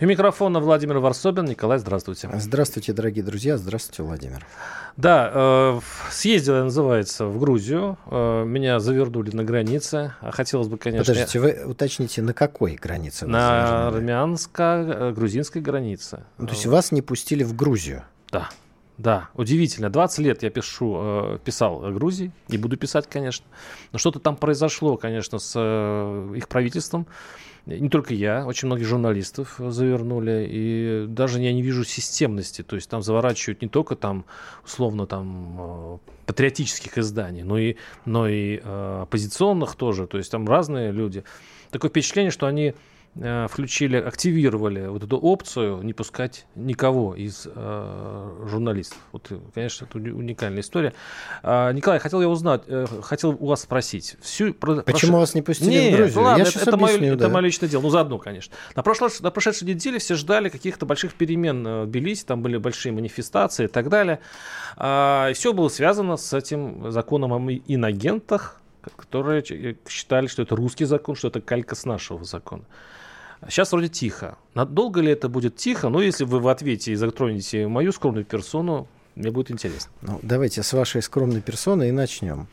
И микрофон Владимир Ворсобин. Николай, здравствуйте. Здравствуйте, дорогие друзья. Здравствуйте, Владимир. Да, съездил я, называется, в Грузию. Меня завернули на границе. Хотелось бы, конечно... Подождите, вы уточните, на какой границе? На армянско-грузинской границе. Ну, то есть вас не пустили в Грузию? Да. Да, удивительно. 20 лет я писал о Грузии, не буду писать, конечно. Но что-то там произошло, конечно, с их правительством. Не только я, очень многих журналистов завернули. И даже я не вижу системности. То есть там заворачивают не только там, условно, там, патриотических изданий, но и оппозиционных тоже. То есть там разные люди. Такое впечатление, что они... активировали вот эту опцию не пускать никого из журналистов. Вот, конечно, это уникальная история. Николай, хотел у вас спросить. Почему вас не пустили в Грузию? Ладно, это мое личное дело. Ну, заодно, конечно. На прошедшей неделе все ждали каких-то больших перемен в Тбилиси, там были большие манифестации и так далее. И все было связано с этим законом о инагентах, которые считали, что это русский закон, что это калька с нашего закона. Сейчас вроде тихо. Надолго ли это будет тихо? Но если вы в ответе и затронете мою скромную персону, мне будет интересно. Ну, давайте с вашей скромной персоны и начнем.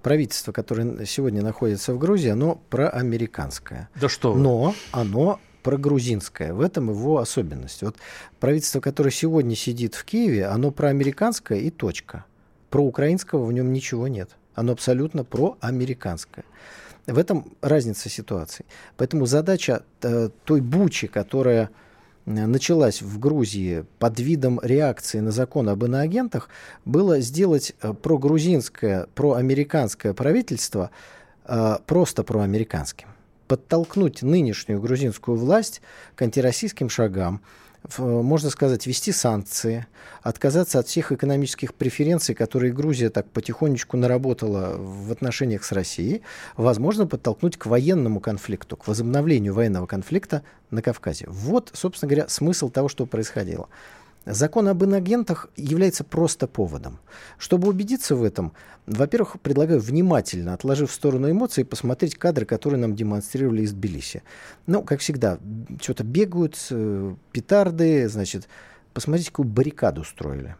Правительство, которое сегодня находится в Грузии, оно проамериканское. Да что вы. Но оно... прогрузинское. В этом его особенность. Вот правительство, которое сегодня сидит в Киеве, оно проамериканское и точка. Проукраинского в нем ничего нет. Оно абсолютно проамериканское. В этом разница ситуаций. Поэтому задача той бучи, которая началась в Грузии под видом реакции на закон об иноагентах, было сделать прогрузинское, проамериканское правительство просто проамериканским. Подтолкнуть нынешнюю грузинскую власть к антироссийским шагам, можно сказать, ввести санкции, отказаться от всех экономических преференций, которые Грузия так потихонечку наработала в отношениях с Россией, возможно, подтолкнуть к военному конфликту, к возобновлению военного конфликта на Кавказе. Вот, собственно говоря, смысл того, что происходило. Закон об иноагентах является просто поводом. Чтобы убедиться в этом, во-первых, предлагаю внимательно, отложив в сторону эмоций, посмотреть кадры, которые нам демонстрировали из Тбилиси. Ну, как всегда, что-то бегают, петарды, значит, посмотрите, какую баррикаду устроили.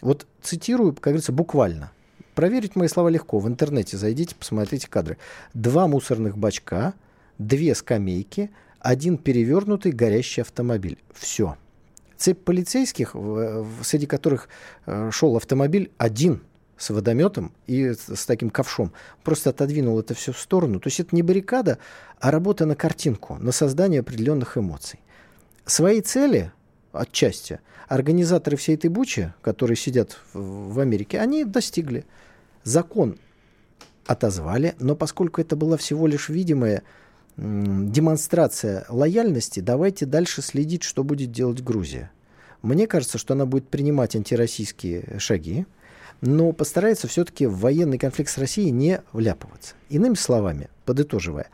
Вот цитирую, как говорится, буквально. Проверить мои слова легко. В интернете зайдите, посмотрите кадры. 2 мусорных бачка, 2 скамейки, 1 перевернутый горящий автомобиль. Все. Цепь полицейских, среди которых шел автомобиль один с водометом и с таким ковшом, просто отодвинул это все в сторону. То есть это не баррикада, а работа на картинку, на создание определенных эмоций. Свои цели, отчасти, организаторы всей этой бучи, которые сидят в Америке, они достигли. Закон отозвали, но поскольку это была всего лишь видимая демонстрация лояльности, давайте дальше следить, что будет делать Грузия. Мне кажется, что она будет принимать антироссийские шаги, но постарается все-таки в военный конфликт с Россией не вляпываться. Иными словами, подытоживая,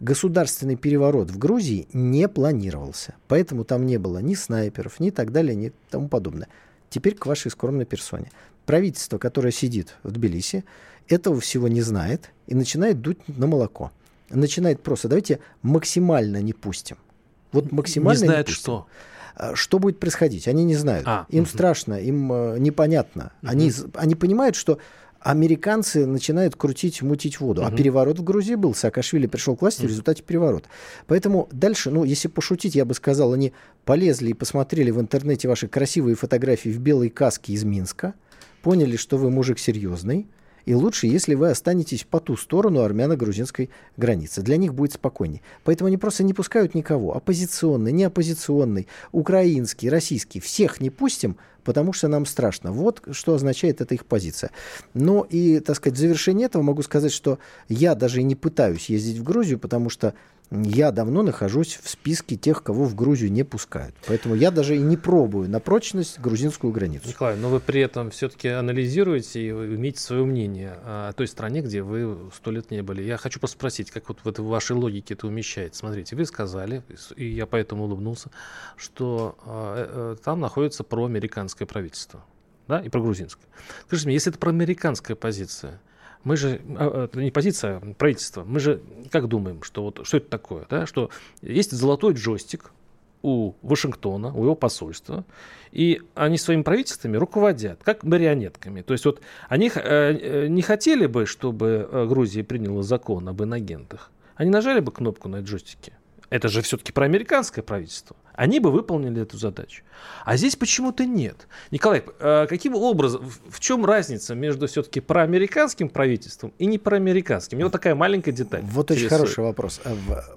государственный переворот в Грузии не планировался, поэтому там не было ни снайперов, ни так далее, ни тому подобное. Теперь к вашей скромной персоне. Правительство, которое сидит в Тбилиси, этого всего не знает и начинает дуть на молоко. Начинает просто, давайте максимально не пустим. Вот максимально не знают, не пустим. Что будет происходить, они не знают. Им страшно, им непонятно. Они понимают, что американцы начинают крутить, мутить воду. А переворот в Грузии был. Саакашвили пришел к власти в результате переворота. Поэтому дальше, ну, если пошутить, я бы сказал, они полезли и посмотрели в интернете ваши красивые фотографии в белой каске из Минска, поняли, что вы мужик серьезный. И лучше, если вы останетесь по ту сторону армяно-грузинской границы. Для них будет спокойнее. Поэтому они просто не пускают никого. Оппозиционный, неоппозиционный, украинский, российский. Всех не пустим, потому что нам страшно. Вот что означает эта их позиция. Но и, так сказать, в завершении этого могу сказать, что я даже и не пытаюсь ездить в Грузию, потому что я давно нахожусь в списке тех, кого в Грузию не пускают. Поэтому я даже и не пробую на прочность грузинскую границу. Николай, но вы при этом все-таки анализируете и имеете свое мнение о той стране, где вы 100 лет не были. Я хочу просто спросить, как вот в этой вашей логике это умещается. Смотрите, вы сказали, и я поэтому улыбнулся, что там находится проамериканское правительство, да, и прогрузинское. Скажите мне, если это проамериканская позиция, мы же, не позиция, а правительство, мы же как думаем, что вот что это такое, да? Что есть золотой джойстик у Вашингтона, у его посольства, и они своими правительствами руководят, как марионетками. То есть вот они не хотели бы, чтобы Грузия приняла закон об инагентах, они нажали бы кнопку на джойстике. Это же все-таки проамериканское правительство. Они бы выполнили эту задачу. А здесь почему-то нет. Николай, каким образом, в чем разница между все-таки проамериканским правительством и не проамериканским? У него такая маленькая деталь. Вот очень хороший вопрос.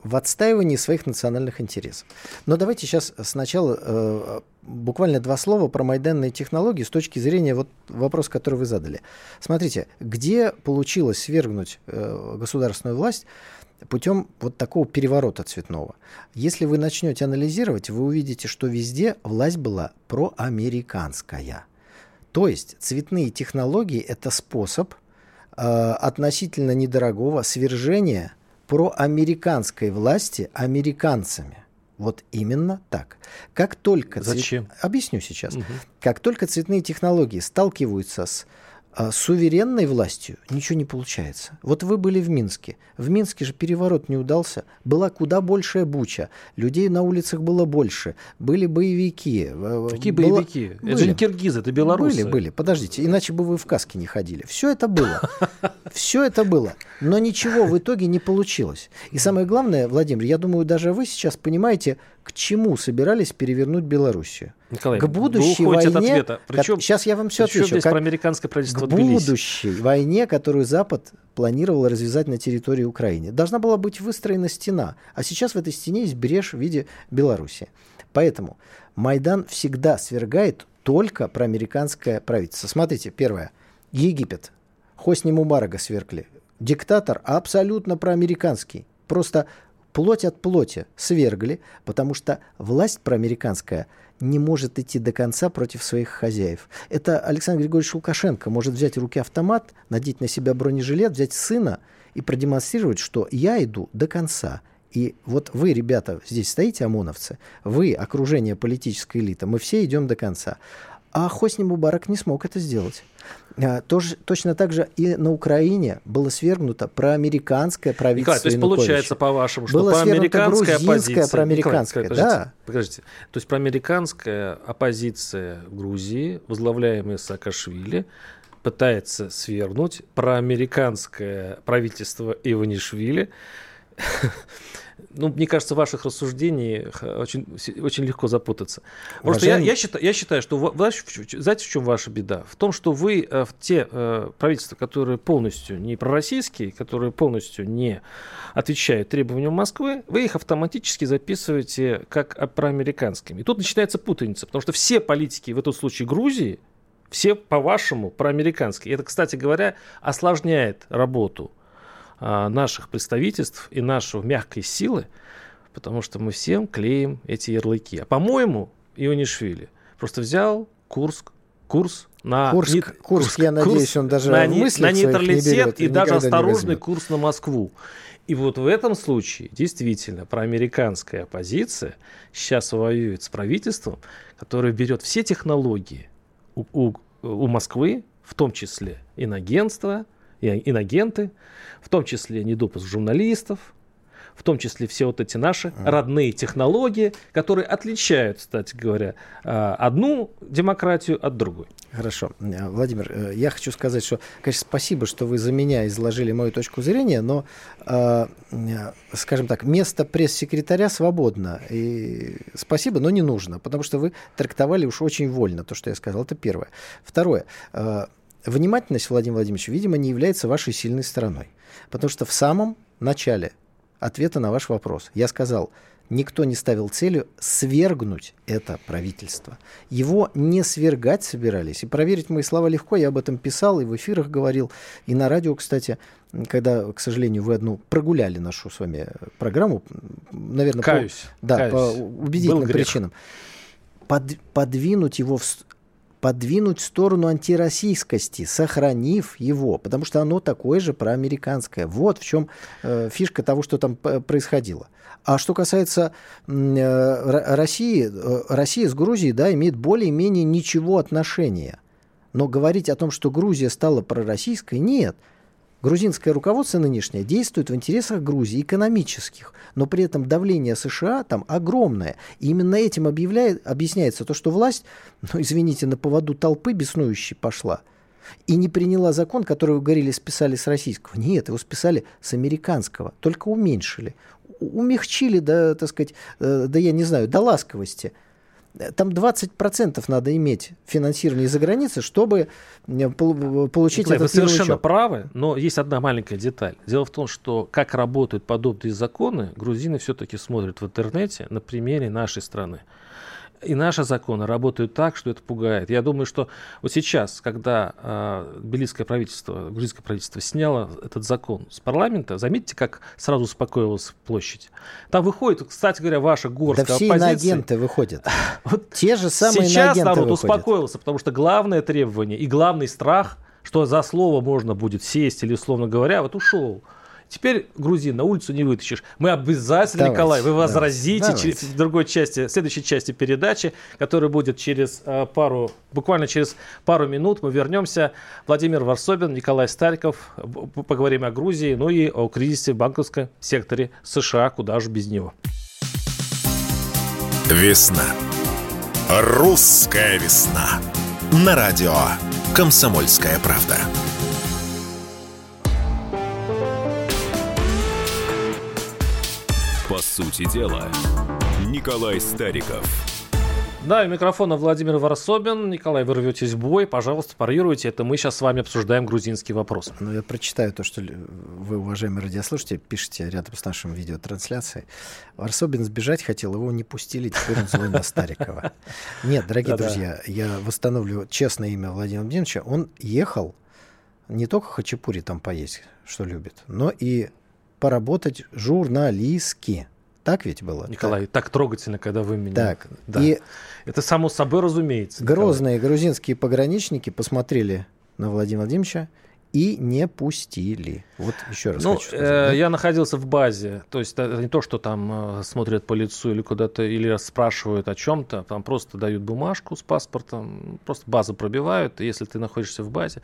В отстаивании своих национальных интересов. Но давайте сейчас сначала буквально два слова про майданные технологии с точки зрения вот вопроса, который вы задали. Смотрите, где получилось свергнуть государственную власть путем вот такого переворота цветного. Если вы начнете анализировать, вы увидите, что везде власть была проамериканская. То есть цветные технологии — это способ относительно недорогого свержения проамериканской власти американцами. Вот именно так. Как только... Зачем? Объясню сейчас. Угу. Как только цветные технологии сталкиваются с суверенной властью, ничего не получается. Вот вы были в Минске. В Минске же переворот не удался. Была куда большая буча. Людей на улицах было больше. Были боевики. Какие боевики? Были. Это же не киргизы, это белорусы. Были. Подождите, иначе бы вы в каске не ходили. Все это было. Но ничего в итоге не получилось. И самое главное, Владимир, я думаю, даже вы сейчас понимаете, к чему собирались перевернуть Белоруссию. Николай, к будущей войне... Причем, сейчас я вам все отвечу. Здесь про американское правительство Тбилиси. К будущей войне, которую Запад планировал развязать на территории Украины. Должна была быть выстроена стена. А сейчас в этой стене есть брешь в виде Белоруссии. Поэтому Майдан всегда свергает только проамериканское правительство. Смотрите, первое. Египет. Хосни Мубарака свергли. Диктатор абсолютно проамериканский. Просто... Плоть от плоти свергли, потому что власть проамериканская не может идти до конца против своих хозяев. Это Александр Григорьевич Лукашенко может взять в руки автомат, надеть на себя бронежилет, взять сына и продемонстрировать, что я иду до конца. И вот вы, ребята, здесь стоите, ОМОНовцы, вы, окружение политической элиты, мы все идем до конца. А Хосни Мубарак не смог это сделать. Точно так же и на Украине было свергнуто проамериканское правительство. Николай, то есть получается, по-вашему, что проамериканская оппозиция... проамериканская, Николай, да. Подождите. То есть проамериканская оппозиция в Грузии, возглавляемая Саакашвили, пытается свергнуть проамериканское правительство Иванишвили. Ну, мне кажется, в ваших рассуждениях очень, очень легко запутаться. Просто я считаю, что знаете, в чем ваша беда? В том, что вы в те правительства, которые полностью не пророссийские, которые полностью не отвечают требованиям Москвы, вы их автоматически записываете как проамериканскими. И тут начинается путаница, потому что все политики, в этом случае Грузии, все, по-вашему, проамериканские. И это, кстати говоря, осложняет работу наших представительств и нашей мягкой силы, потому что мы всем клеим эти ярлыки. А по-моему, Иванишвили просто взял курс на... Курск, я надеюсь, он даже на нейтралитет и даже осторожный курс на Москву. И вот в этом случае действительно проамериканская оппозиция сейчас воюет с правительством, которое берет все технологии у Москвы, в том числе инагентство, инагенты, в том числе недопуск журналистов, в том числе все вот эти наши родные технологии, которые отличают, кстати говоря, одну демократию от другой. Хорошо. Владимир, я хочу сказать, что, конечно, спасибо, что вы за меня изложили мою точку зрения, но, скажем так, место пресс-секретаря свободно. И спасибо, но не нужно, потому что вы трактовали уж очень вольно то, что я сказал. Это первое. Второе. Внимательность, Владимир Владимирович, видимо, не является вашей сильной стороной. Потому что в самом начале ответа на ваш вопрос я сказал, никто не ставил целью свергнуть это правительство. Его не свергать собирались. И проверить мои слова легко. Я об этом писал и в эфирах говорил, и на радио, кстати, когда, к сожалению, вы одну прогуляли нашу с вами программу, наверное, по убедительным причинам. Подвинуть в сторону антироссийскости, сохранив его, потому что оно такое же проамериканское. Вот в чем фишка того, что там происходило. А что касается России, Россия с Грузией, да, имеет более-менее ничего отношения. Но говорить о том, что Грузия стала пророссийской, нет. Грузинское руководство нынешнее действует в интересах Грузии экономических, но при этом давление США там огромное. И именно этим объясняется то, что власть, ну извините, на поводу толпы беснующей пошла и не приняла закон, который, вы говорили, списали с российского. Нет, его списали с американского, только уменьшили, умягчили, да, так сказать, да я не знаю, до ласковости. Там 20% надо иметь финансирование из-за границы, чтобы получить Николай, этот вы совершенно ярлычок. Правы, но есть одна маленькая деталь. Дело в том, что как работают подобные законы, грузины все-таки смотрят в интернете на примере нашей страны. И наши законы работают так, что это пугает. Я думаю, что вот сейчас, когда грузинское правительство сняло этот закон с парламента, заметьте, как сразу успокоилась площадь. Там выходит, кстати говоря, ваша горстка оппозиции. Да все иноагенты выходят. Вот те же самые иноагенты выходят. Сейчас народ успокоился, потому что главное требование и главный страх, что за слово можно будет сесть или, условно говоря, вот ушел. Теперь грузин на улицу не вытащишь. Мы обязательно, давайте, Николай, вы возразите в другой части, в следующей части передачи, которая будет через пару минут. Мы вернемся. Владимир Ворсобин, Николай Стариков. Поговорим о Грузии, ну и о кризисе в банковском секторе США. Куда же без него? Весна. Русская весна. На радио «Комсомольская правда». По сути дела, Николай Стариков. Да, у микрофона Владимир Ворсобин. Николай, вы рветесь в бой, пожалуйста, парируйте. Это мы сейчас с вами обсуждаем грузинский вопрос. Ну, я прочитаю то, что вы, уважаемые радиослушатели, пишете рядом с нашим видеотрансляцией. Ворсобин сбежать хотел, его не пустили, теперь он звонит на Старикова. Нет, дорогие друзья, я восстановлю честное имя Владимира Владимировича. Он ехал не только хачапури там поесть, что любит, но и поработать журналистски. Так ведь было? Николай, так трогательно, когда вы меня... Так. Да. И это само собой разумеется. Грозные грузинские пограничники посмотрели на Владимира Владимировича и не пустили. Вот еще раз хочу сказать. Я находился в базе. То есть это не то, что там смотрят по лицу или куда-то, или спрашивают о чем-то. Там просто дают бумажку с паспортом, просто базу пробивают. И если ты находишься в базе...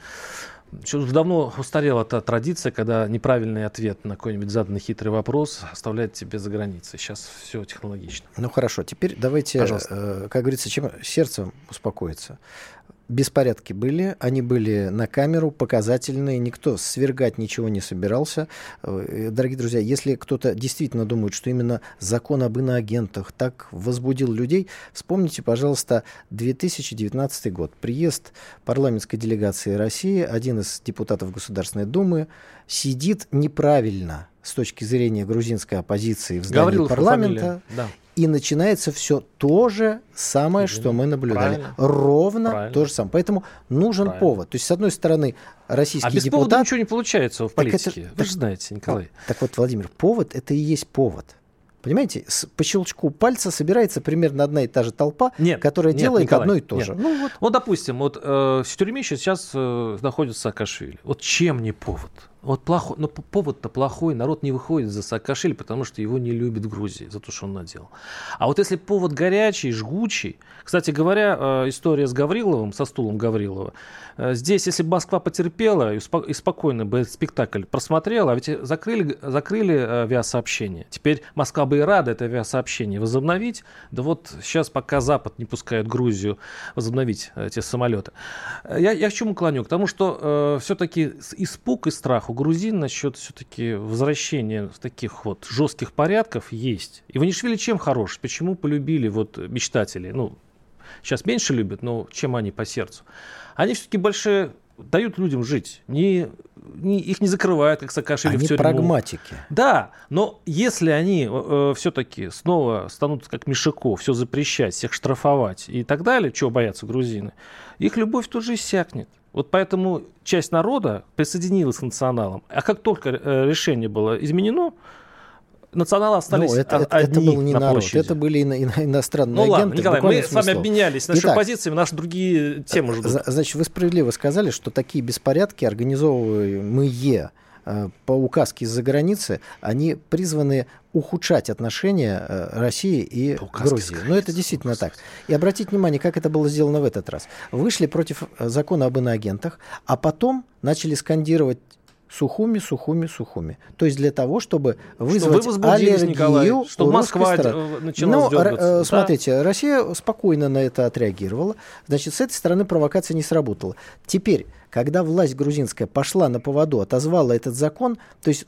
Уже давно устарела та традиция, когда неправильный ответ на какой-нибудь заданный хитрый вопрос оставляет тебе за границей. Сейчас все технологично. Ну хорошо, теперь давайте, как говорится, чем сердцем успокоиться. Беспорядки были, они были на камеру, показательные, никто свергать ничего не собирался. Дорогие друзья, если кто-то действительно думает, что именно закон об иноагентах так возбудил людей, вспомните, пожалуйста, 2019 год. Приезд парламентской делегации России, один из депутатов Государственной Думы сидит неправильно с точки зрения грузинской оппозиции в здании Гаврилов парламента. И начинается все то же самое, что мы наблюдали. Правильно. Ровно то же самое. Поэтому нужен повод. То есть, с одной стороны, российский депутат... А без повода ничего не получается в политике. Вы же знаете, Николай. Так вот, Владимир, повод — это и есть повод. Понимаете, по щелчку пальца собирается примерно одна и та же толпа, которая делает Николай, одно и то же. Ну, вот, допустим, в тюрьме сейчас находится Саакашвили. Вот чем не повод? Вот плохой, но повод-то плохой, народ не выходит за Саакашвили, потому что его не любит в Грузии за то, что он наделал. А вот если повод горячий, жгучий, кстати говоря, история с Гавриловым, со стулом Гаврилова, здесь, если бы Москва потерпела и спокойно бы этот спектакль просмотрела, а ведь закрыли авиасообщение, теперь Москва бы и рада это авиасообщение возобновить, да вот сейчас пока Запад не пускает Грузию возобновить эти самолеты. Я к чему клоню? К тому, что все-таки испуг и страх у грузин насчет все-таки возвращения таких вот жестких порядков есть. Иванишвили чем хорош? Почему полюбили вот мечтатели? Ну, сейчас меньше любят, но чем они по сердцу? Они все-таки большие дают людям жить, их не закрывают, как Саакашвили в тюрьму. Они прагматики. Да, но если они все-таки снова станут, как Мишико, все запрещать, всех штрафовать и так далее, чего боятся грузины, их любовь тоже иссякнет. Вот поэтому часть народа присоединилась к националам. А как только решение было изменено, националы остались одни это был не на народ, площади. Это были иностранные агенты. Николай, мы с вами обменялись нашими позициями, наши другие темы ждут. Значит, вы справедливо сказали, что такие беспорядки, организовываемые по указке из-за границы, они призваны ухудшать отношения России и Грузии. Но это действительно так. И обратите внимание, как это было сделано в этот раз. Вышли против закона об иноагентах, а потом начали скандировать «Сухуми, Сухуми, Сухуми». То есть для того, чтобы вызвать аллергию у русской страны. Но, смотрите, Россия спокойно на это отреагировала. Значит, с этой стороны провокация не сработала. Теперь, когда власть грузинская пошла на поводу, отозвала этот закон, то есть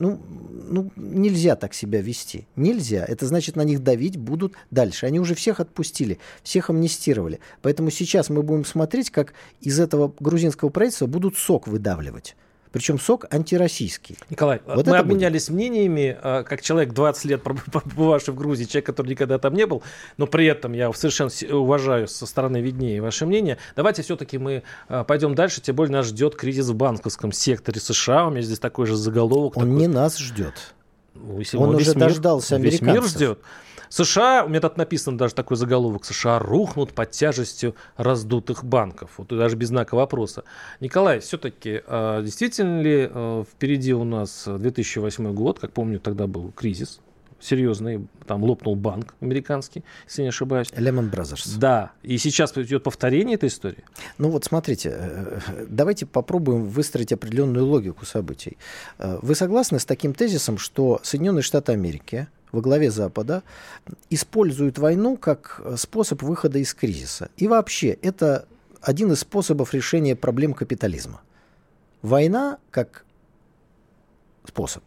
нельзя так себя вести. Нельзя. Это значит, на них давить будут дальше. Они уже всех отпустили, всех амнистировали. Поэтому сейчас мы будем смотреть, как из этого грузинского правительства будут сок выдавливать. Причем сок антироссийский. Николай, вот мы обменялись мнениями, как человек 20 лет побывавший в Грузии, человек, который никогда там не был, но при этом я совершенно уважаю со стороны виднее ваше мнение. Давайте все-таки мы пойдем дальше, тем более нас ждет кризис в банковском секторе США. У меня здесь такой же заголовок. Он такой... не нас ждет. Он уже дождался американцев. Весь мир ждет. США, у меня тут написан даже такой заголовок, США рухнут под тяжестью раздутых банков. Вот даже без знака вопроса. Николай, все-таки действительно ли впереди у нас 2008 год, как помню, тогда был кризис серьезный, там лопнул банк американский, если не ошибаюсь. Lehman Brothers. Да, и сейчас идет повторение этой истории. Ну вот смотрите, давайте попробуем выстроить определенную логику событий. Вы согласны с таким тезисом, что Соединенные Штаты Америки во главе Запада используют войну как способ выхода из кризиса? И вообще, это один из способов решения проблем капитализма. Война как способ.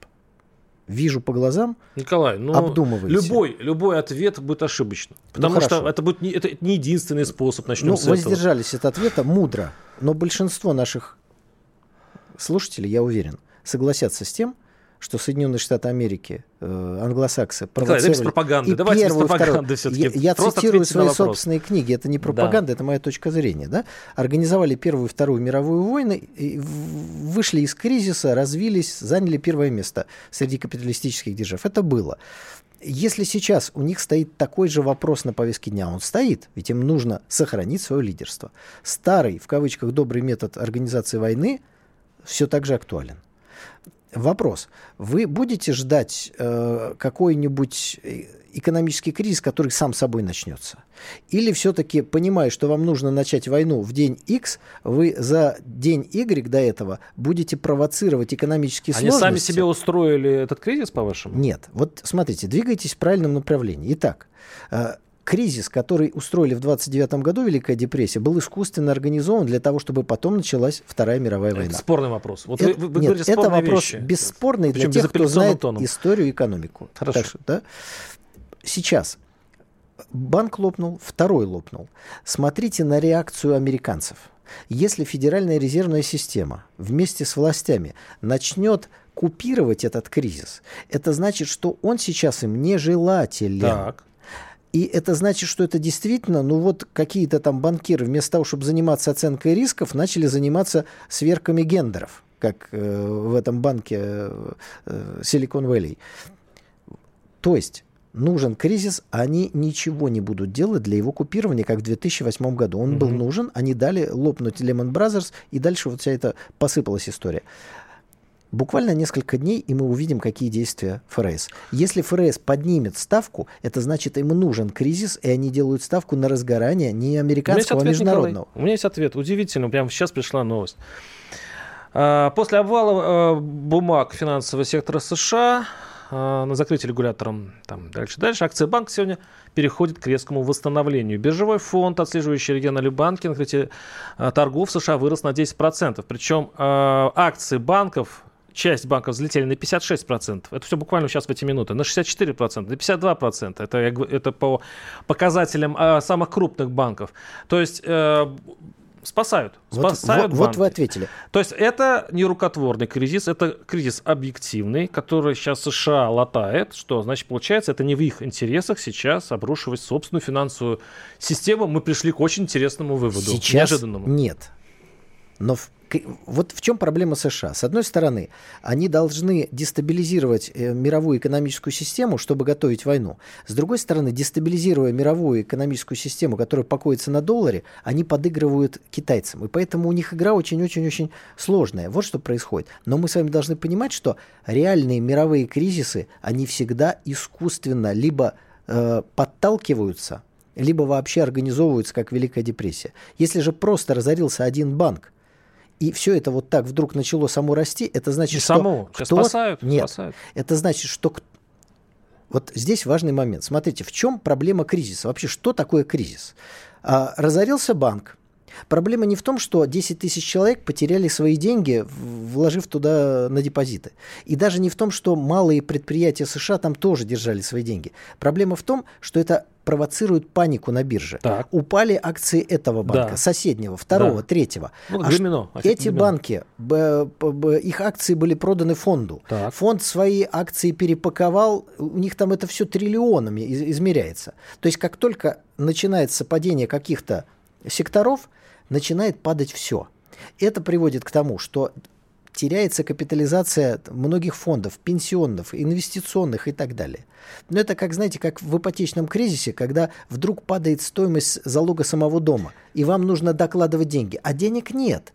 Вижу по глазам, Николай, обдумываете. Любой ответ будет ошибочным. Потому что это будет не единственный способ. Начнем с этого. Воздержались от ответа мудро. Но большинство наших слушателей, я уверен, согласятся с тем, что Соединенные Штаты Америки, англосаксы провоцировали. Это без пропаганды. И давайте первую, без пропаганды все-таки. Я цитирую свои собственные книги. Это не пропаганда, это моя точка зрения. Да? Организовали Первую и Вторую мировую войны, вышли из кризиса, развились, заняли первое место среди капиталистических держав. Это было. Если сейчас у них стоит такой же вопрос на повестке дня, он стоит, ведь им нужно сохранить свое лидерство. Старый, в кавычках, добрый метод организации войны все так же актуален. Вопрос. Вы будете ждать какой-нибудь экономический кризис, который сам собой начнется? Или все-таки, понимая, что вам нужно начать войну в день X, вы за день Y до этого будете провоцировать экономические сложности? Они сами себе устроили этот кризис, по-вашему? Нет. Вот смотрите, двигайтесь в правильном направлении. Итак, кризис, который устроили в 1929 году, Великая депрессия, был искусственно организован для того, чтобы потом началась Вторая мировая война. Это спорный вопрос. Вот это, вы говорите, это вопрос вещи. Бесспорный для тех, кто знает историю и экономику. Хорошо. Так что, да? Сейчас банк лопнул, второй лопнул. Смотрите на реакцию американцев. Если Федеральная резервная система вместе с властями начнет купировать этот кризис, это значит, что он сейчас им нежелателен. Так. И это значит, что это действительно, какие-то там банкиры вместо того, чтобы заниматься оценкой рисков, начали заниматься сверками гендеров, как в этом банке Silicon Valley. То есть нужен кризис, они ничего не будут делать для его купирования, как в 2008 году. Он был нужен, они дали лопнуть Lehman Brothers, и дальше вся эта посыпалась история. Буквально несколько дней, и мы увидим, какие действия ФРС. Если ФРС поднимет ставку, это значит, им нужен кризис, и они делают ставку на разгорание не американского, а международного. У меня есть ответ. Удивительно, прямо сейчас пришла новость. После обвала бумаг финансового сектора США на закрытие регулятором дальше, акции банка сегодня переходит к резкому восстановлению. Биржевой фонд, отслеживающий региональные банки, открытие торгов в США вырос на 10%. Причем акции банков... Часть банков взлетели на 56%. Это все буквально сейчас в эти минуты. На 64%, на 52%. Это по показателям самых крупных банков. То есть Спасают банки. Вот вы ответили. То есть это не рукотворный кризис, это кризис объективный, который сейчас США латает, что, значит, получается, это не в их интересах сейчас обрушивать собственную финансовую систему. Мы пришли к очень интересному выводу. Сейчас неожиданному. Нет. Но вот в чем проблема США? С одной стороны, они должны дестабилизировать мировую экономическую систему, чтобы готовить войну. С другой стороны, дестабилизируя мировую экономическую систему, которая покоится на долларе, они подыгрывают китайцам. И поэтому у них игра очень-очень-очень сложная. Вот что происходит. Но мы с вами должны понимать, что реальные мировые кризисы, они всегда искусственно либо подталкиваются, либо вообще организовываются, как Великая депрессия. Если же просто разорился один банк, и все это вот так вдруг начало само расти, это значит, спасают. Это значит, что вот здесь важный момент. Смотрите, в чем проблема кризиса? Вообще, что такое кризис? Разорился банк. Проблема не в том, что 10 тысяч человек потеряли свои деньги, вложив туда на депозиты. И даже не в том, что малые предприятия США там тоже держали свои деньги. Проблема в том, что это провоцирует панику на бирже. Так. Упали акции этого банка, соседнего, второго, третьего. Ну, эти банки, их акции были проданы фонду. Так. Фонд свои акции перепаковал, у них там это все триллионами измеряется. То есть как только начинается падение каких-то секторов, начинает падать все. Это приводит к тому, что теряется капитализация многих фондов, пенсионных, инвестиционных и так далее. Но это, как, знаете, как в ипотечном кризисе, когда вдруг падает стоимость залога самого дома, и вам нужно докладывать деньги. А денег нет.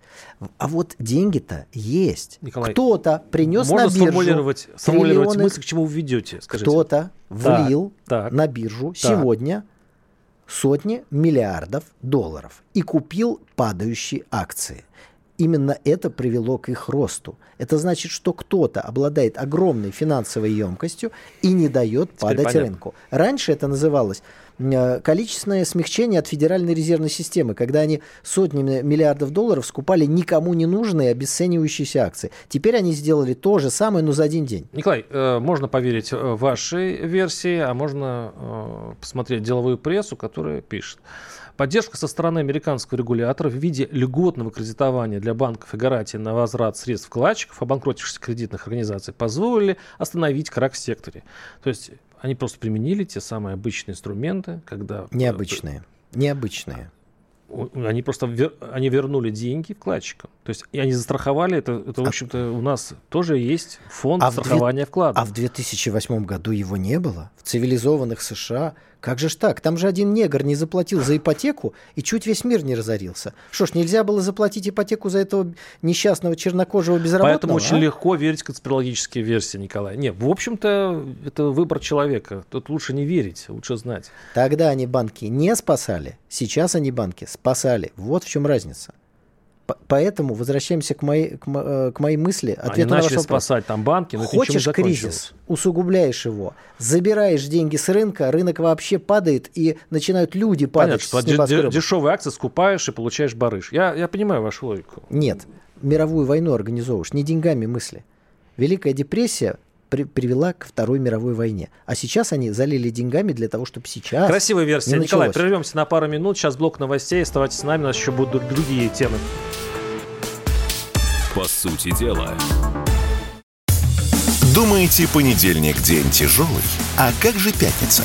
А вот деньги-то есть. Николай, кто-то принес на биржу. Можно сформулировать мысль, к чему вы ведете? Скажите. Кто-то влил на биржу сегодня сотни миллиардов долларов и купил падающие акции. Именно это привело к их росту. Это значит, что кто-то обладает огромной финансовой емкостью и не дает падать рынку. Раньше это называлось количественное смягчение от Федеральной резервной системы, когда они сотнями миллиардов долларов скупали никому не нужные обесценивающиеся акции. Теперь они сделали то же самое, но за один день. Николай, можно поверить вашей версии, а можно посмотреть деловую прессу, которая пишет. Поддержка со стороны американского регулятора в виде льготного кредитования для банков и гарантии на возврат средств вкладчиков обанкротившихся кредитных организаций позволили остановить крах в секторе. То есть они просто применили те самые обычные инструменты, когда... Необычные. Они просто вернули деньги вкладчикам. То есть и они застраховали. Это в общем-то, у нас тоже есть фонд страхования вкладов. А в 2008 году его не было? В цивилизованных США? Как же ж так? Там же один негр не заплатил за ипотеку, и чуть весь мир не разорился. Что ж, нельзя было заплатить ипотеку за этого несчастного чернокожего безработного? Поэтому очень легко верить в конспирологические версии, Николай. Нет, в общем-то, это выбор человека. Тут лучше не верить, лучше знать. Тогда они банки не спасали, сейчас они банки спасали. Вот в чем разница. Поэтому возвращаемся к моей мысли. Ответ на ваш вопрос. Они начали спасать там банки, но хочешь кризис, усугубляешь его, забираешь деньги с рынка, рынок вообще падает, и начинают люди падать. Понятно, что дешевые акции скупаешь и получаешь барыш. Я понимаю вашу логику. Нет, мировую войну организовываешь, не деньгами мысли. Великая депрессия привела к Второй мировой войне. А сейчас они залили деньгами для того, чтобы сейчас... Красивая версия. Николай, прервемся на пару минут. Сейчас блок новостей. Оставайтесь с нами, у нас еще будут другие темы. По сути дела. Думаете, понедельник день тяжелый? А как же пятница?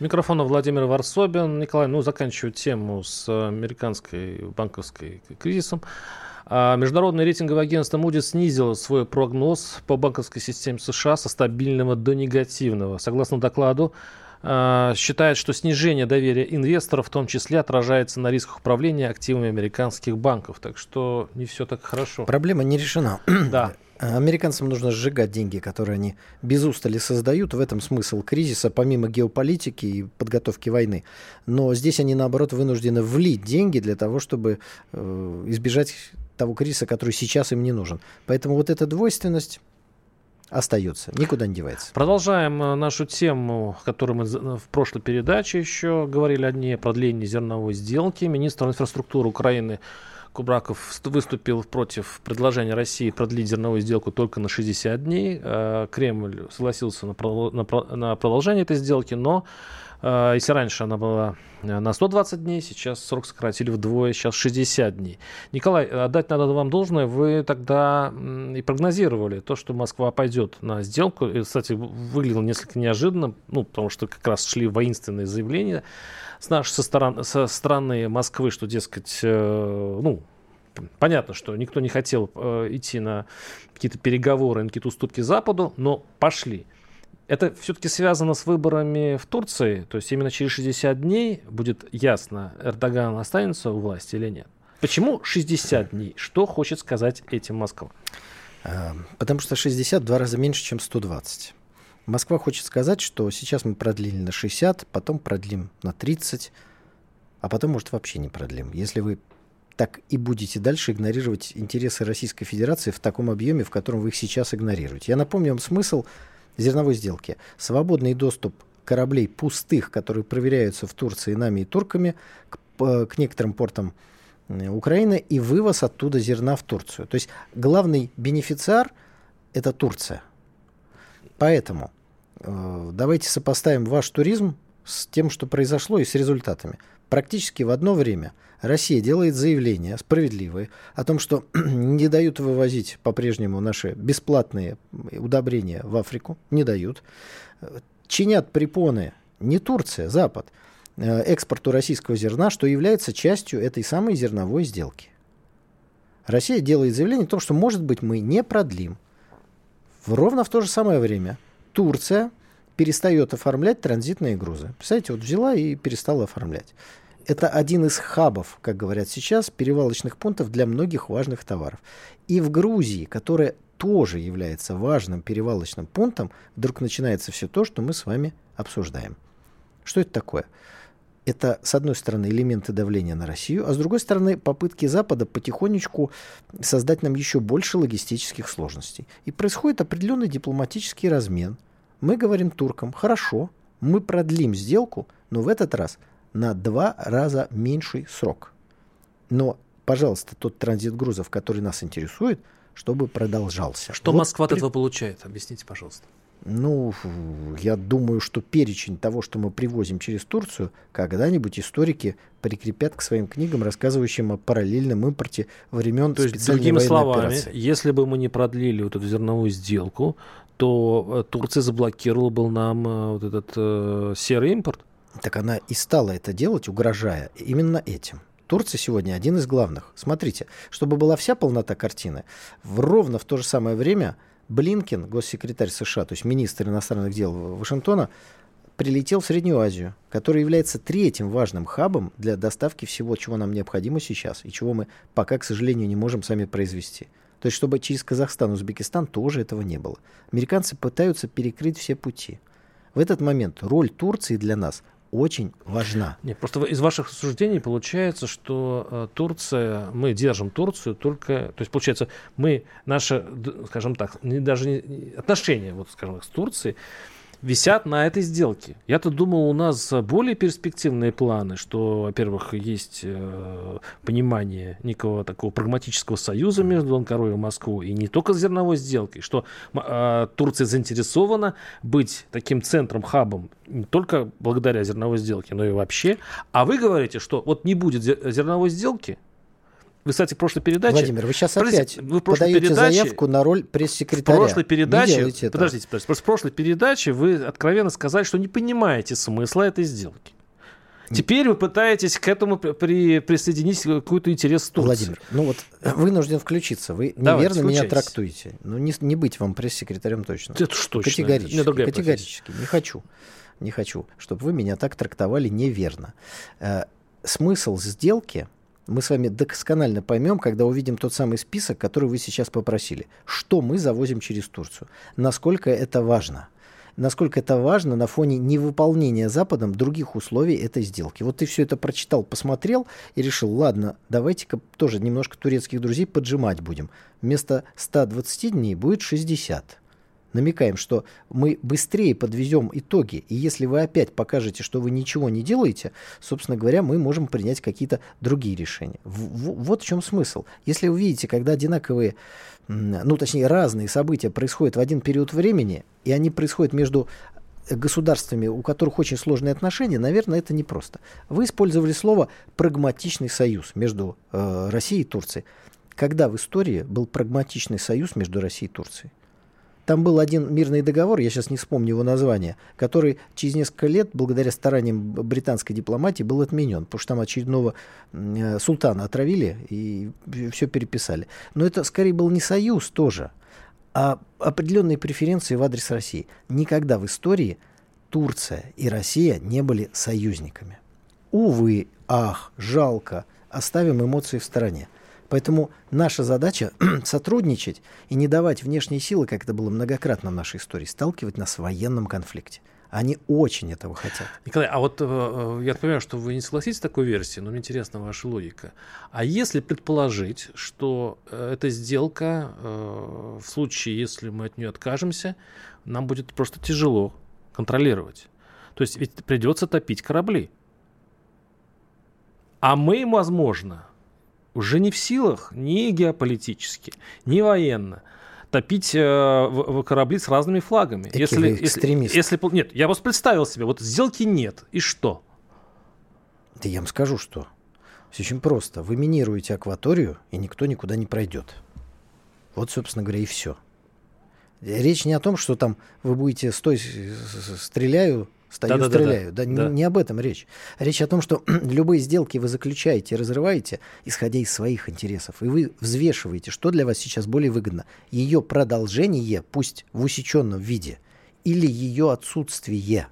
Микрофон Владимир Ворсобин. Николай, заканчиваю тему с американской банковской кризисом. Международное рейтинговое агентство Moody's снизило свой прогноз по банковской системе США со стабильного до негативного. Согласно докладу считает, что снижение доверия инвесторов в том числе отражается на рисках управления активами американских банков. Так что не все так хорошо. Проблема не решена. Да. Американцам нужно сжигать деньги, которые они без устали создают. В этом смысл кризиса, помимо геополитики и подготовки войны. Но здесь они, наоборот, вынуждены влить деньги для того, чтобы избежать того кризиса, который сейчас им не нужен. Поэтому вот эта двойственность остается, никуда не девается. Продолжаем нашу тему, которую мы в прошлой передаче еще говорили о дне продления зерновой сделки. Министр инфраструктуры Украины Кубраков выступил против предложения России продлить зерновую сделку только на 60 дней. Кремль согласился на продолжение этой сделки, но если раньше она была на 120 дней, сейчас срок сократили вдвое, сейчас 60 дней. Николай, отдать надо вам должное, вы тогда и прогнозировали то, что Москва пойдет на сделку. И, кстати, выглядело несколько неожиданно, потому что как раз шли воинственные заявления со стороны Москвы, что, дескать, понятно, что никто не хотел идти на какие-то переговоры, на какие-то уступки Западу, но пошли. Это все-таки связано с выборами в Турции? То есть именно через 60 дней будет ясно, Эрдоган останется у власти или нет? Почему 60 дней? Что хочет сказать этим Москва? Потому что 60 в 2 раза меньше, чем 120. Москва хочет сказать, что сейчас мы продлили на 60, потом продлим на 30, а потом, может, вообще не продлим. Если вы так и будете дальше игнорировать интересы Российской Федерации в таком объеме, в котором вы их сейчас игнорируете. Я напомню вам смысл зерновой сделки. Свободный доступ кораблей пустых, которые проверяются в Турции нами и турками, к некоторым портам Украины и вывоз оттуда зерна в Турцию. То есть главный бенефициар – это Турция. Поэтому давайте сопоставим ваш туризм с тем, что произошло, и с результатами. Практически в одно время Россия делает заявления справедливые о том, что не дают вывозить по-прежнему наши бесплатные удобрения в Африку, не дают. Чинят препоны не Турция, Запад, экспорту российского зерна, что является частью этой самой зерновой сделки. Россия делает заявление о том, что, может быть, мы не продлим. Ровно в то же самое время Турция перестает оформлять транзитные грузы. Представляете, вот взяла и перестала оформлять. Это один из хабов, как говорят сейчас, перевалочных пунктов для многих важных товаров. И в Грузии, которая тоже является важным перевалочным пунктом, вдруг начинается все то, что мы с вами обсуждаем. Что это такое? Это, с одной стороны, элементы давления на Россию, а с другой стороны, попытки Запада потихонечку создать нам еще больше логистических сложностей. И происходит определенный дипломатический размен. Мы говорим туркам: хорошо, мы продлим сделку, но в этот раз на 2 раза меньший срок. Но, пожалуйста, тот транзит грузов, который нас интересует, чтобы продолжался. Что вот Москва от этого получает? Объясните, пожалуйста. Я думаю, что перечень того, что мы привозим через Турцию, когда-нибудь историки прикрепят к своим книгам, рассказывающим о параллельном импорте времен специальной военной операции. Другими словами, если бы мы не продлили вот эту зерновую сделку, то Турция заблокировала бы нам вот этот серый импорт. Так она и стала это делать, угрожая именно этим. Турция сегодня один из главных. Смотрите, чтобы была вся полнота картины, ровно в то же самое время Блинкен, госсекретарь США, то есть министр иностранных дел Вашингтона, прилетел в Среднюю Азию, которая является 3-м важным хабом для доставки всего, чего нам необходимо сейчас, и чего мы пока, к сожалению, не можем сами произвести. То есть, чтобы через Казахстан, Узбекистан тоже этого не было. Американцы пытаются перекрыть все пути. В этот момент роль Турции для нас очень важна. Нет, просто из ваших рассуждений получается, что Турция, мы держим Турцию только, то есть получается, мы наши, скажем так, отношения, с Турцией висят на этой сделке. Я-то думал, у нас более перспективные планы, что, во-первых, есть понимание некого такого прагматического союза между Анкарой и Москвой, и не только с зерновой сделкой, что Турция заинтересована быть таким центром, хабом, не только благодаря зерновой сделке, но и вообще. А вы говорите, что вот не будет зерновой сделки. Вы, кстати, в прошлой передаче... Владимир, вы сейчас опять подаете заявку на роль пресс-секретаря. В прошлой передаче вы откровенно сказали, что не понимаете смысла этой сделки. Теперь вы пытаетесь к этому присоединить какой-то интерес Турции. Владимир, вынужден включиться. Вы неверно меня трактуете. Не быть вам пресс-секретарем точно. Это что? Категорически. Не хочу. не хочу, чтобы вы меня так трактовали неверно. Смысл сделки мы с вами досконально поймем, когда увидим тот самый список, который вы сейчас попросили. Что мы завозим через Турцию? Насколько это важно? Насколько это важно на фоне невыполнения Западом других условий этой сделки. Вот ты все это прочитал, посмотрел и решил, ладно, давайте-ка тоже немножко турецких друзей поджимать будем. Вместо 120 дней будет 60. Намекаем, что мы быстрее подвезем итоги, и если вы опять покажете, что вы ничего не делаете, собственно говоря, мы можем принять какие-то другие решения. Вот в чем смысл. Если вы видите, когда одинаковые, ну точнее разные события происходят в один период времени, и они происходят между государствами, у которых очень сложные отношения, наверное, это непросто. Вы использовали слово «прагматичный союз» между Россией и Турцией. Когда в истории был прагматичный союз между Россией и Турцией? Там был один мирный договор, я сейчас не вспомню его название, который через несколько лет, благодаря стараниям британской дипломатии, был отменен, потому что там очередного султана отравили и все переписали. Но это скорее был не союз тоже, а определенные преференции в адрес России. Никогда в истории Турция и Россия не были союзниками. Увы, ах, жалко, оставим эмоции в стороне. Поэтому наша задача сотрудничать и не давать внешней силы, как это было многократно в нашей истории, сталкивать нас в военном конфликте. Они очень этого хотят. Николай, а вот я понимаю, что вы не согласитесь с такой версией, но мне интересна ваша логика. А если предположить, что эта сделка, в случае, если мы от нее откажемся, нам будет просто тяжело контролировать. То есть ведь придется топить корабли. А мы, возможно, уже не в силах ни геополитически, ни военно топить корабли с разными флагами. Если нет, я вас представил себе, вот сделки нет, и что? Да я вам скажу, что. Все очень просто. Вы минируете акваторию, и никто никуда не пройдет. Вот, собственно говоря, и все. Речь не о том, что там вы будете «стой, стреляю», стою, да, стреляю. Да, да, да. Да, не об этом речь. Речь о том, что любые сделки вы заключаете и разрываете, исходя из своих интересов. И вы взвешиваете, что для вас сейчас более выгодно. Ее продолжение, пусть в усеченном виде, или ее отсутствие.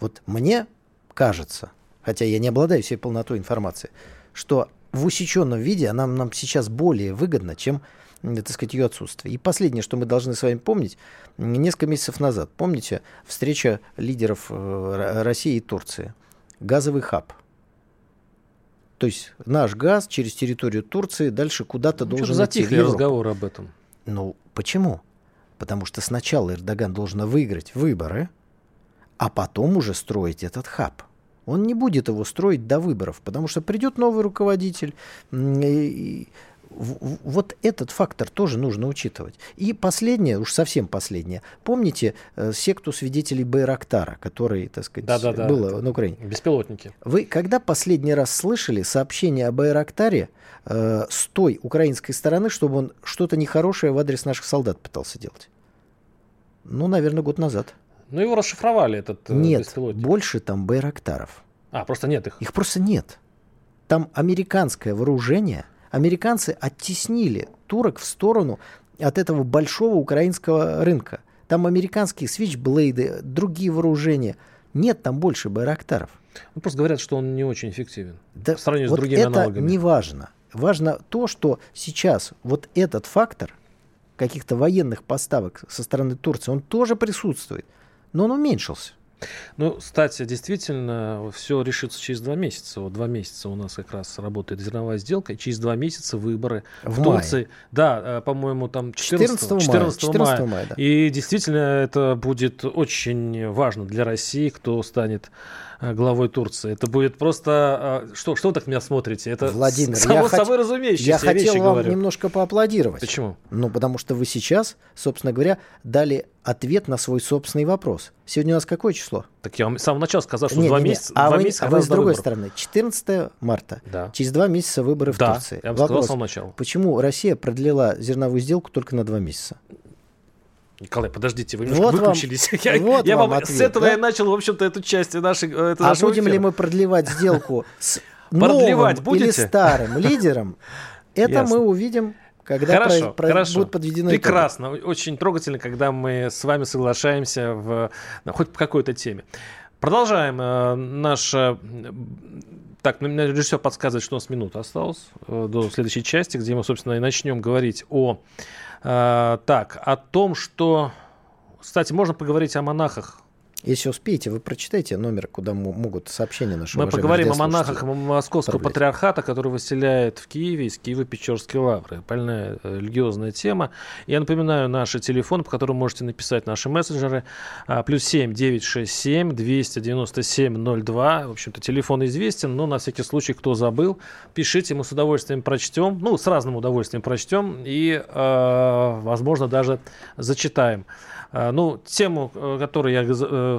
Вот мне кажется, хотя я не обладаю всей полнотой информации, что в усеченном виде она нам сейчас более выгодна, чем, так сказать, ее отсутствие. И последнее, что мы должны с вами помнить, несколько месяцев назад, помните, встреча лидеров России и Турции, газовый хаб. То есть наш газ через территорию Турции дальше куда-то должен идти в Европу. Затихли разговор об этом. Ну, почему? Потому что сначала Эрдоган должен выиграть выборы, а потом уже строить этот хаб. Он не будет его строить до выборов, потому что придет новый руководитель. Вот этот фактор тоже нужно учитывать. И последнее, уж совсем последнее. Помните секту свидетелей Байрактара, который, так сказать, было на Украине? Беспилотники. Вы когда последний раз слышали сообщение о Байрактаре с той украинской стороны, чтобы он что-то нехорошее в адрес наших солдат пытался делать? Ну, наверное, год назад. Ну, его расшифровали, этот беспилотник. Нет, больше там Байрактаров. А, просто нет их? Их просто нет. Там американское вооружение... Американцы оттеснили турок в сторону от этого большого украинского рынка. Там американские свитчблейды, другие вооружения. Нет там больше байрактаров. Ну, просто говорят, что он не очень эффективен. Да, по сравнению с другими аналогами. Это не важно. Важно то, что сейчас вот этот фактор каких-то военных поставок со стороны Турции, он тоже присутствует, но он уменьшился. Ну, кстати, действительно, все решится через 2 месяца. Вот 2 месяца у нас как раз работает зерновая сделка, и через 2 месяца выборы в Турции. Мае. Да, по-моему, там 14 мая. Да. И действительно, это будет очень важно для России, кто станет главой Турции. Это будет просто... Что вы так меня смотрите? Это Владимир, само собой разумеющееся. Я хотел вам немножко поаплодировать. Почему? Ну, потому что вы сейчас, собственно говоря, дали ответ на свой собственный вопрос. Сегодня у нас какое число? Так я вам с самого начала сказал, что 2 месяца. А вы с другой стороны, 14 марта. Да. Через 2 месяца выборы в Турции. Я вам сказал с самого начала. Почему Россия продлила зерновую сделку только на 2 месяца? Николай, подождите, вы немножко выключились. С этого я начал, в общем-то, эту часть нашей... А будем ли мы продлевать сделку с новым или старым лидером? Это мы увидим Когда хорошо, хорошо. Будут подведены итоги. Прекрасно, очень трогательно, когда мы с вами соглашаемся в хоть по какой-то теме. Продолжаем. Так, режиссер подсказывает, что у нас минута осталась до следующей части, где мы, собственно, и начнем говорить о том, что... Кстати, можно поговорить о монахах. Если успеете, вы прочитайте номер, куда могут сообщения наши. Мы поговорим о монахах Московского Патриархата, который выселяет в Киеве из Киево-Печерской лавры. Больная религиозная тема. Я напоминаю, наш телефон, по которому можете написать наши мессенджеры. +7 967 297 02. В общем-то, телефон известен, но на всякий случай, кто забыл, пишите, мы с удовольствием прочтем. Ну, с разным удовольствием прочтем и, возможно, даже зачитаем. Ну, тему, которую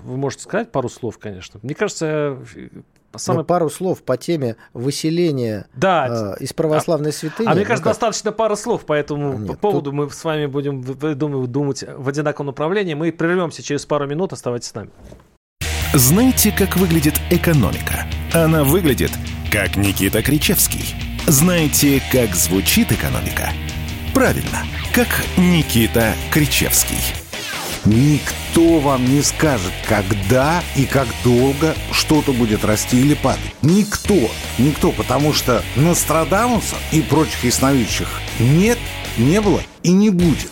вы можете сказать пару слов, конечно. Мне кажется, пару слов по теме выселения из православной святыни. А мне кажется, достаточно пары слов по этому поводу. Мы с вами будем думать в одинаковом направлении. Мы прервемся через пару минут. Оставайтесь с нами. Знаете, как выглядит экономика? Она выглядит, как Никита Кричевский. Знаете, как звучит экономика? Правильно, как Никита Кричевский. Никто вам не скажет, когда и как долго что-то будет расти или падать. Никто, потому что Нострадамуса и прочих ясновидящих нет, не было и не будет.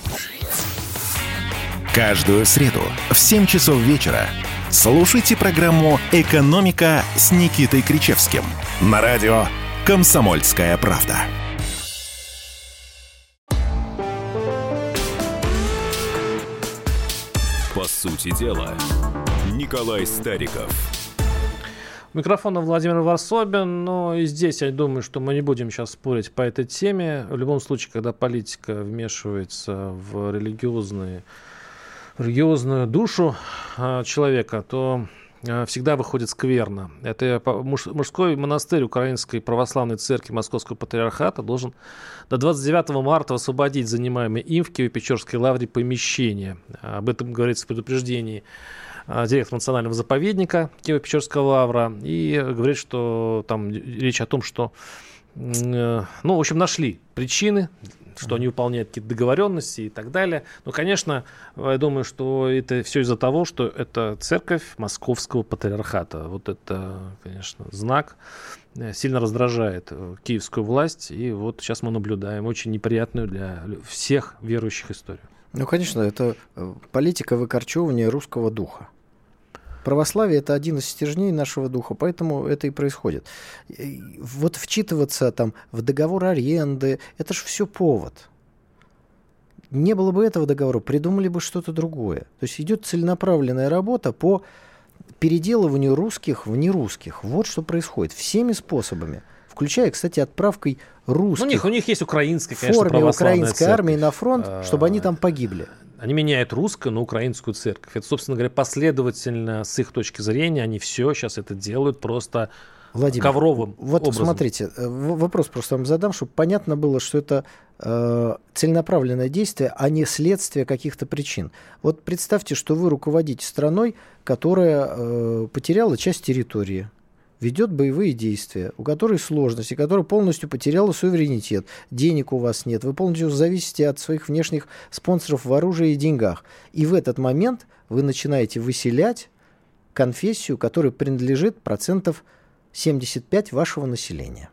Каждую среду в 7 часов вечера слушайте программу «Экономика» с Никитой Кричевским на радио «Комсомольская правда». По сути дела, Николай Стариков. Микрофон Владимир Ворсобин, но и здесь, я думаю, что мы не будем сейчас спорить по этой теме. В любом случае, когда политика вмешивается в религиозную душу человека, то всегда выходит скверно. Это мужской монастырь Украинской Православной Церкви Московского Патриархата должен до 29 марта освободить занимаемые им в Киево-Печерской лавре помещения. Об этом говорится в предупреждении директора национального заповедника Киево-Печерская лавра. И говорит, что там речь о том, что... Ну, в общем, нашли причины, что они выполняют какие-то договоренности и так далее. Но, конечно, я думаю, что это все из-за того, что это церковь Московского Патриархата. Вот это, конечно, знак сильно раздражает киевскую власть. И вот сейчас мы наблюдаем очень неприятную для всех верующих историю. Ну, конечно, это политика выкорчевывания русского духа. Православие – это один из стержней нашего духа, поэтому это и происходит. Вот вчитываться там в договор аренды – это же все повод. Не было бы этого договора, придумали бы что-то другое. То есть идет целенаправленная работа по переделыванию русских в нерусских. Вот что происходит всеми способами, включая, кстати, отправкой русских. У них есть украинская, конечно, православная церковь. В форме украинской армии на фронт, чтобы они там погибли. Они меняют русскую на украинскую церковь. Это, собственно говоря, последовательно с их точки зрения. Они все сейчас это делают просто ковровым образом. Вот смотрите, вопрос просто вам задам, чтобы понятно было, что это целенаправленное действие, а не следствие каких-то причин. Вот представьте, что вы руководите страной, которая потеряла часть территории, ведет боевые действия, у которой сложности, которая полностью потеряла суверенитет, денег у вас нет, вы полностью зависите от своих внешних спонсоров в оружии и деньгах. И в этот момент вы начинаете выселять конфессию, которой принадлежит 75% вашего населения.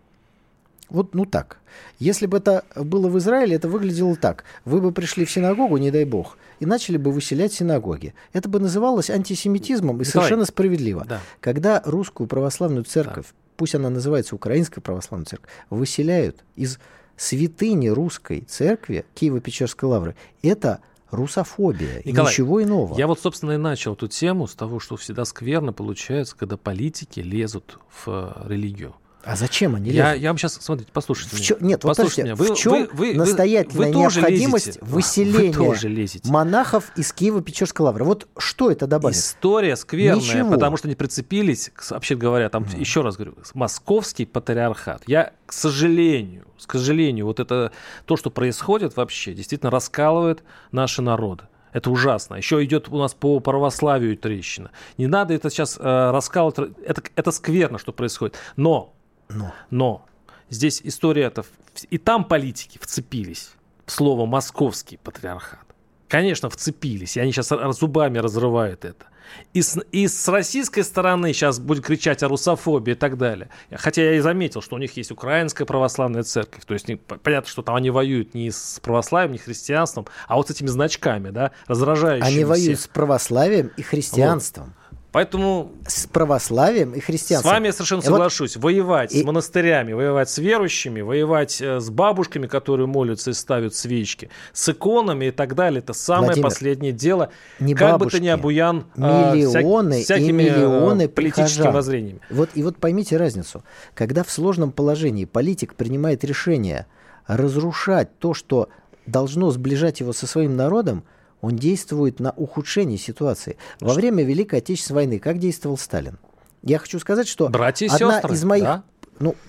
Вот ну так. Если бы это было в Израиле, это выглядело так. Вы бы пришли в синагогу, не дай бог, и начали бы выселять синагоги. Это бы называлось антисемитизмом и совершенно справедливо. Да. Когда русскую православную церковь, пусть она называется Украинская Православная Церковь, выселяют из святыни русской церкви Киево-Печерской лавры, это русофобия, Николай, и ничего иного. Я вот, собственно, и начал эту тему с того, что всегда скверно получается, когда политики лезут в религию. А зачем они лезут? Я вам сейчас, смотрите, послушайте меня. Нет, послушайте меня. В чем настоятельная необходимость выселения монахов из Киево-Печерской лавры? Вот что это добавит? История скверная, потому что они прицепились, вообще говоря, там еще раз говорю, Московский Патриархат. Я, к сожалению, вот это то, что происходит вообще, действительно раскалывает наши народы. Это ужасно. Еще идет у нас по православию трещина. Не надо это сейчас раскалывать. Это скверно, что происходит. Но здесь история-то И там политики вцепились в слово «московский патриархат». Конечно, вцепились, и они сейчас зубами разрывают это. И с российской стороны сейчас будет кричать о русофобии и так далее. Хотя я и заметил, что у них есть Украинская Православная Церковь. То есть понятно, что там они воюют не с православием, не с христианством, а вот с этими значками, да, раздражающими. Они воюют с православием и христианством. Вот. Поэтому с православием и христианством. С вами я совершенно соглашусь. Вот воевать с монастырями, воевать с верующими, воевать с бабушками, которые молятся и ставят свечки, с иконами и так далее. Это самое последнее дело. Не как бабушки, бы ты ни обуян всякими политическими воззрениями. И поймите разницу. Когда в сложном положении политик принимает решение разрушать то, что должно сближать его со своим народом, он действует на ухудшение ситуации. Во время Великой Отечественной войны как действовал Сталин? Я хочу сказать, что братья и одна сестры, из моих, да?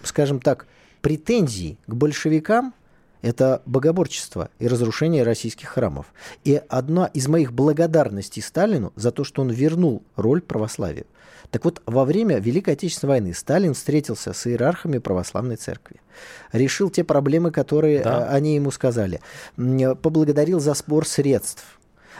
Скажем так, претензий к большевикам – это богоборчество и разрушение российских храмов. И одна из моих благодарностей Сталину за то, что он вернул роль православию. Так вот, во время Великой Отечественной войны Сталин встретился с иерархами православной церкви. Решил те проблемы, которые они ему сказали. Поблагодарил за сбор средств.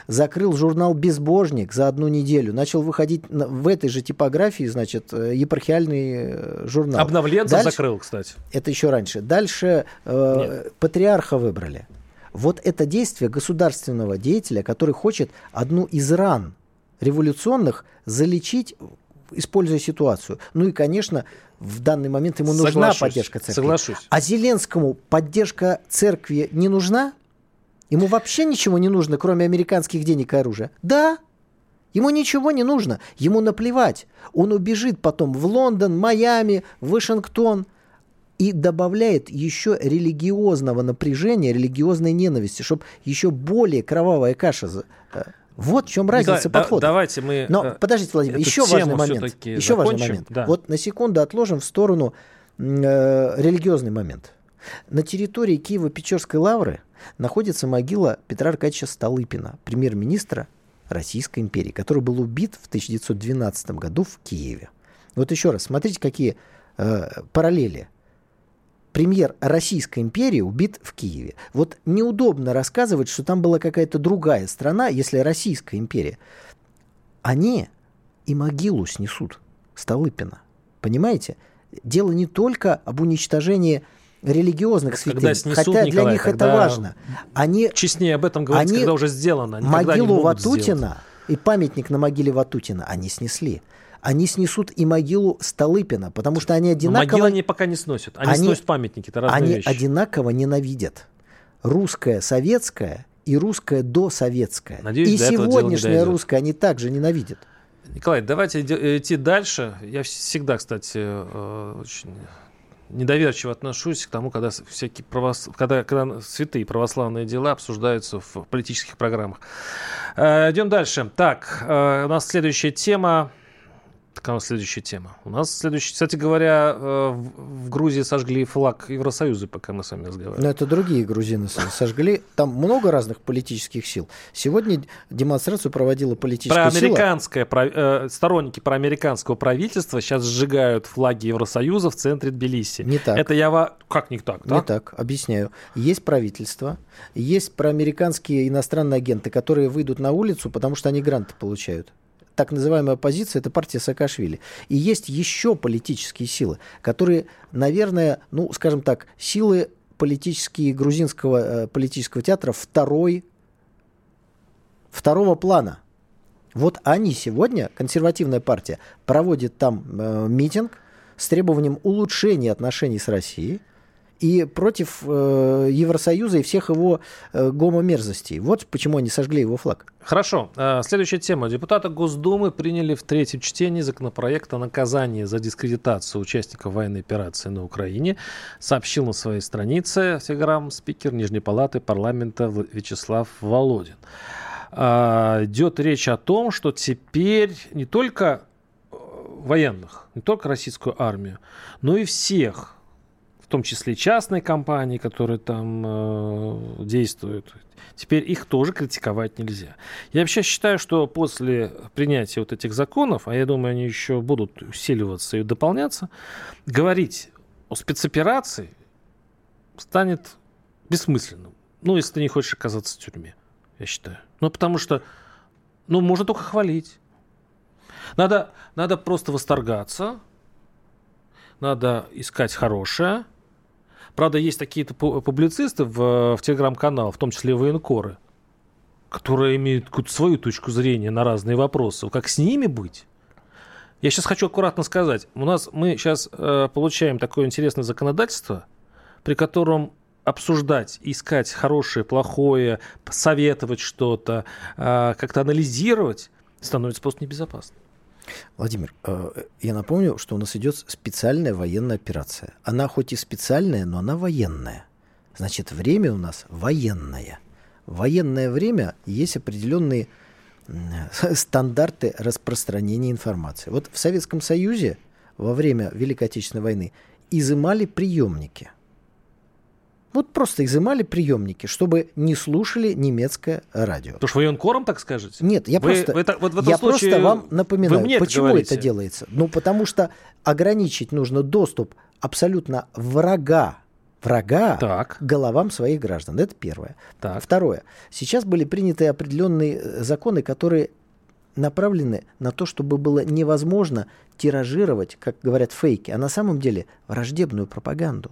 Закрыл журнал «Безбожник» за 1 неделю. Начал выходить в этой же типографии, значит, епархиальный журнал. Обновленцев закрыл, кстати. Это еще раньше. Дальше патриарха выбрали. Вот это действие государственного деятеля, который хочет одну из ран революционных залечить, используя ситуацию. И, конечно, в данный момент ему нужна поддержка церкви. Соглашусь. А Зеленскому поддержка церкви не нужна? Ему вообще ничего не нужно, кроме американских денег и оружия? Да, ему ничего не нужно, ему наплевать. Он убежит потом в Лондон, Майами, Вашингтон и добавляет еще религиозного напряжения, религиозной ненависти, чтобы еще более кровавая каша. Вот в чем разница подхода. Давайте мы. Но подождите, Владимир, еще важный момент. Еще важный момент. Да. Вот на секунду отложим в сторону религиозный момент. На территории Киево-Печерской лавры находится могила Петра Аркадьевича Столыпина, премьер-министра Российской империи, который был убит в 1912 году в Киеве. Вот еще раз, смотрите, какие параллели. Премьер Российской империи убит в Киеве. Вот неудобно рассказывать, что там была какая-то другая страна, если Российская империя. Они и могилу снесут Столыпина. Понимаете? Дело не только об уничтонении религиозных святынь, хотя Николай, для них это важно. Они честнее об этом говорить, когда уже сделано. Могилу Ватутина и памятник на могиле Ватутина они снесли. Они снесут и могилу Столыпина, потому что они одинаково... Но могилы они пока не сносят. Они сносят памятники, это разные вещи. Они одинаково ненавидят. Русское, советское и русское досоветское. Надеюсь, и сегодняшнее русское они также ненавидят. Николай, давайте идти дальше. Я всегда, кстати, очень... недоверчиво отношусь к тому, когда всякие когда святые православные дела обсуждаются в политических программах. Идем дальше. Так, у нас следующая тема. У нас следующая, кстати говоря, в Грузии сожгли флаг Евросоюза, пока мы с вами разговаривали. Но это другие грузины сожгли. Там много разных политических сил. Сегодня демонстрацию проводила политическая сила. Сторонники проамериканского правительства сейчас сжигают флаги Евросоюза в центре Тбилиси. Не так. Это Как не так? Да? Не так, объясняю. Есть правительство, есть проамериканские иностранные агенты, которые выйдут на улицу, потому что они гранты получают. Так называемая оппозиция – это партия Саакашвили. И есть еще политические силы, которые, наверное, скажем так, силы политические грузинского политического театра второго плана. Вот они сегодня, консервативная партия, проводит там митинг с требованием улучшения отношений с Россией и против Евросоюза и всех его гомомерзостей. Вот почему они сожгли его флаг. Хорошо. Следующая тема. Депутаты Госдумы приняли в 3-м чтении законопроект о наказании за дискредитацию участников военной операции на Украине, сообщил на своей странице в Telegram спикер Нижней палаты парламента Вячеслав Володин. Идет речь о том, что теперь не только военных, не только российскую армию, но и всех, в том числе частные компании, которые там действуют, теперь их тоже критиковать нельзя. Я вообще считаю, что после принятия вот этих законов, а я думаю, они еще будут усиливаться и дополняться, говорить о спецоперации станет бессмысленным. Ну, если ты не хочешь оказаться в тюрьме, я считаю. Ну, потому что, ну, можно только хвалить. Надо просто восторгаться, надо искать хорошее. Правда, есть такие-то публицисты в телеграм-каналах, в том числе военкоры, которые имеют какую-то свою точку зрения на разные вопросы. Как с ними быть? Я сейчас хочу аккуратно сказать. Мы сейчас получаем такое интересное законодательство, при котором обсуждать, искать хорошее, плохое, советовать что-то, как-то анализировать становится просто небезопасно. Владимир, я напомню, что у нас идет специальная военная операция. Она хоть и специальная, но она военная. Значит, время у нас военное. В военное время есть определенные стандарты распространения информации. Вот в Советском Союзе во время Великой Отечественной войны изымали приемники. Вот просто изымали приемники, чтобы не слушали немецкое радио. Потому что военкором, так скажете? Нет, я просто вам напоминаю, почему это делается. Ну, потому что ограничить нужно доступ абсолютно врага так. головам своих граждан. Это первое. Так. Второе. Сейчас были приняты определенные законы, которые направлены на то, чтобы было невозможно тиражировать, как говорят, фейки, а на самом деле враждебную пропаганду.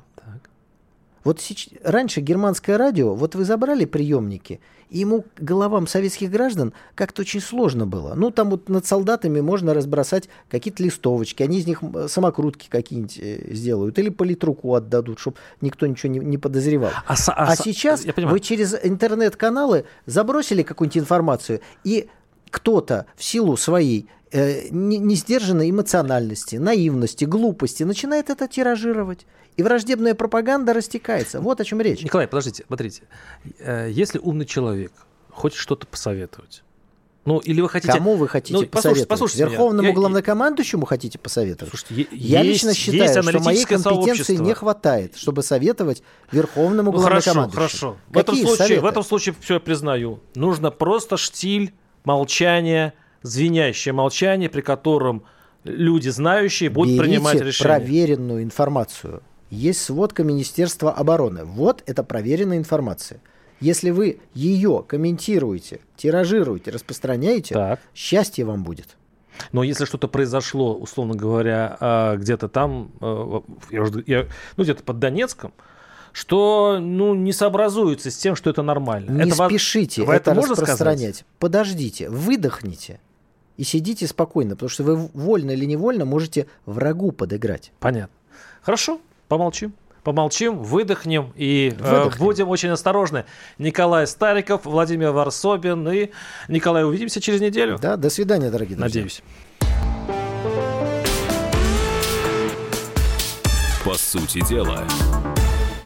Вот раньше германское радио, вот вы забрали приемники, и ему головам советских граждан как-то очень сложно было. Ну, там вот над солдатами можно разбросать какие-то листовочки, они из них самокрутки какие-нибудь сделают, или политруку отдадут, чтобы никто ничего не подозревал. А сейчас вы через интернет-каналы забросили какую-нибудь информацию, и кто-то в силу своей несдержанной эмоциональности, наивности, глупости начинает это тиражировать. И враждебная пропаганда растекается. Вот о чем речь. Николай, подождите, смотрите. Если умный человек хочет что-то посоветовать, ну или вы хотите... Кому вы хотите посоветовать? Послушайте Верховному главнокомандующему хотите посоветовать? Слушайте, лично считаю, что моей компетенции не хватает, чтобы советовать Верховному главнокомандующему. Хорошо. В этом случае все я признаю. Нужно просто штиль, молчание, звенящее молчание, при котором люди знающие будут принимать решения. Берите проверенную информацию. Есть сводка Министерства обороны. Вот это проверенная информация. Если вы ее комментируете, тиражируете, распространяете, так. счастье вам будет. Но если что-то произошло, условно говоря, где-то там, где-то под Донецком, что не сообразуется с тем, что это нормально. Не спешите это распространять. Сказать? Подождите, выдохните. И сидите спокойно, потому что вы вольно или невольно можете врагу подыграть. Понятно. Хорошо, помолчим, выдохнем и будем очень осторожны. Николай Стариков, Владимир Ворсобин и Николай, увидимся через неделю. Да, до свидания, дорогие друзья. Надеюсь. По сути дела.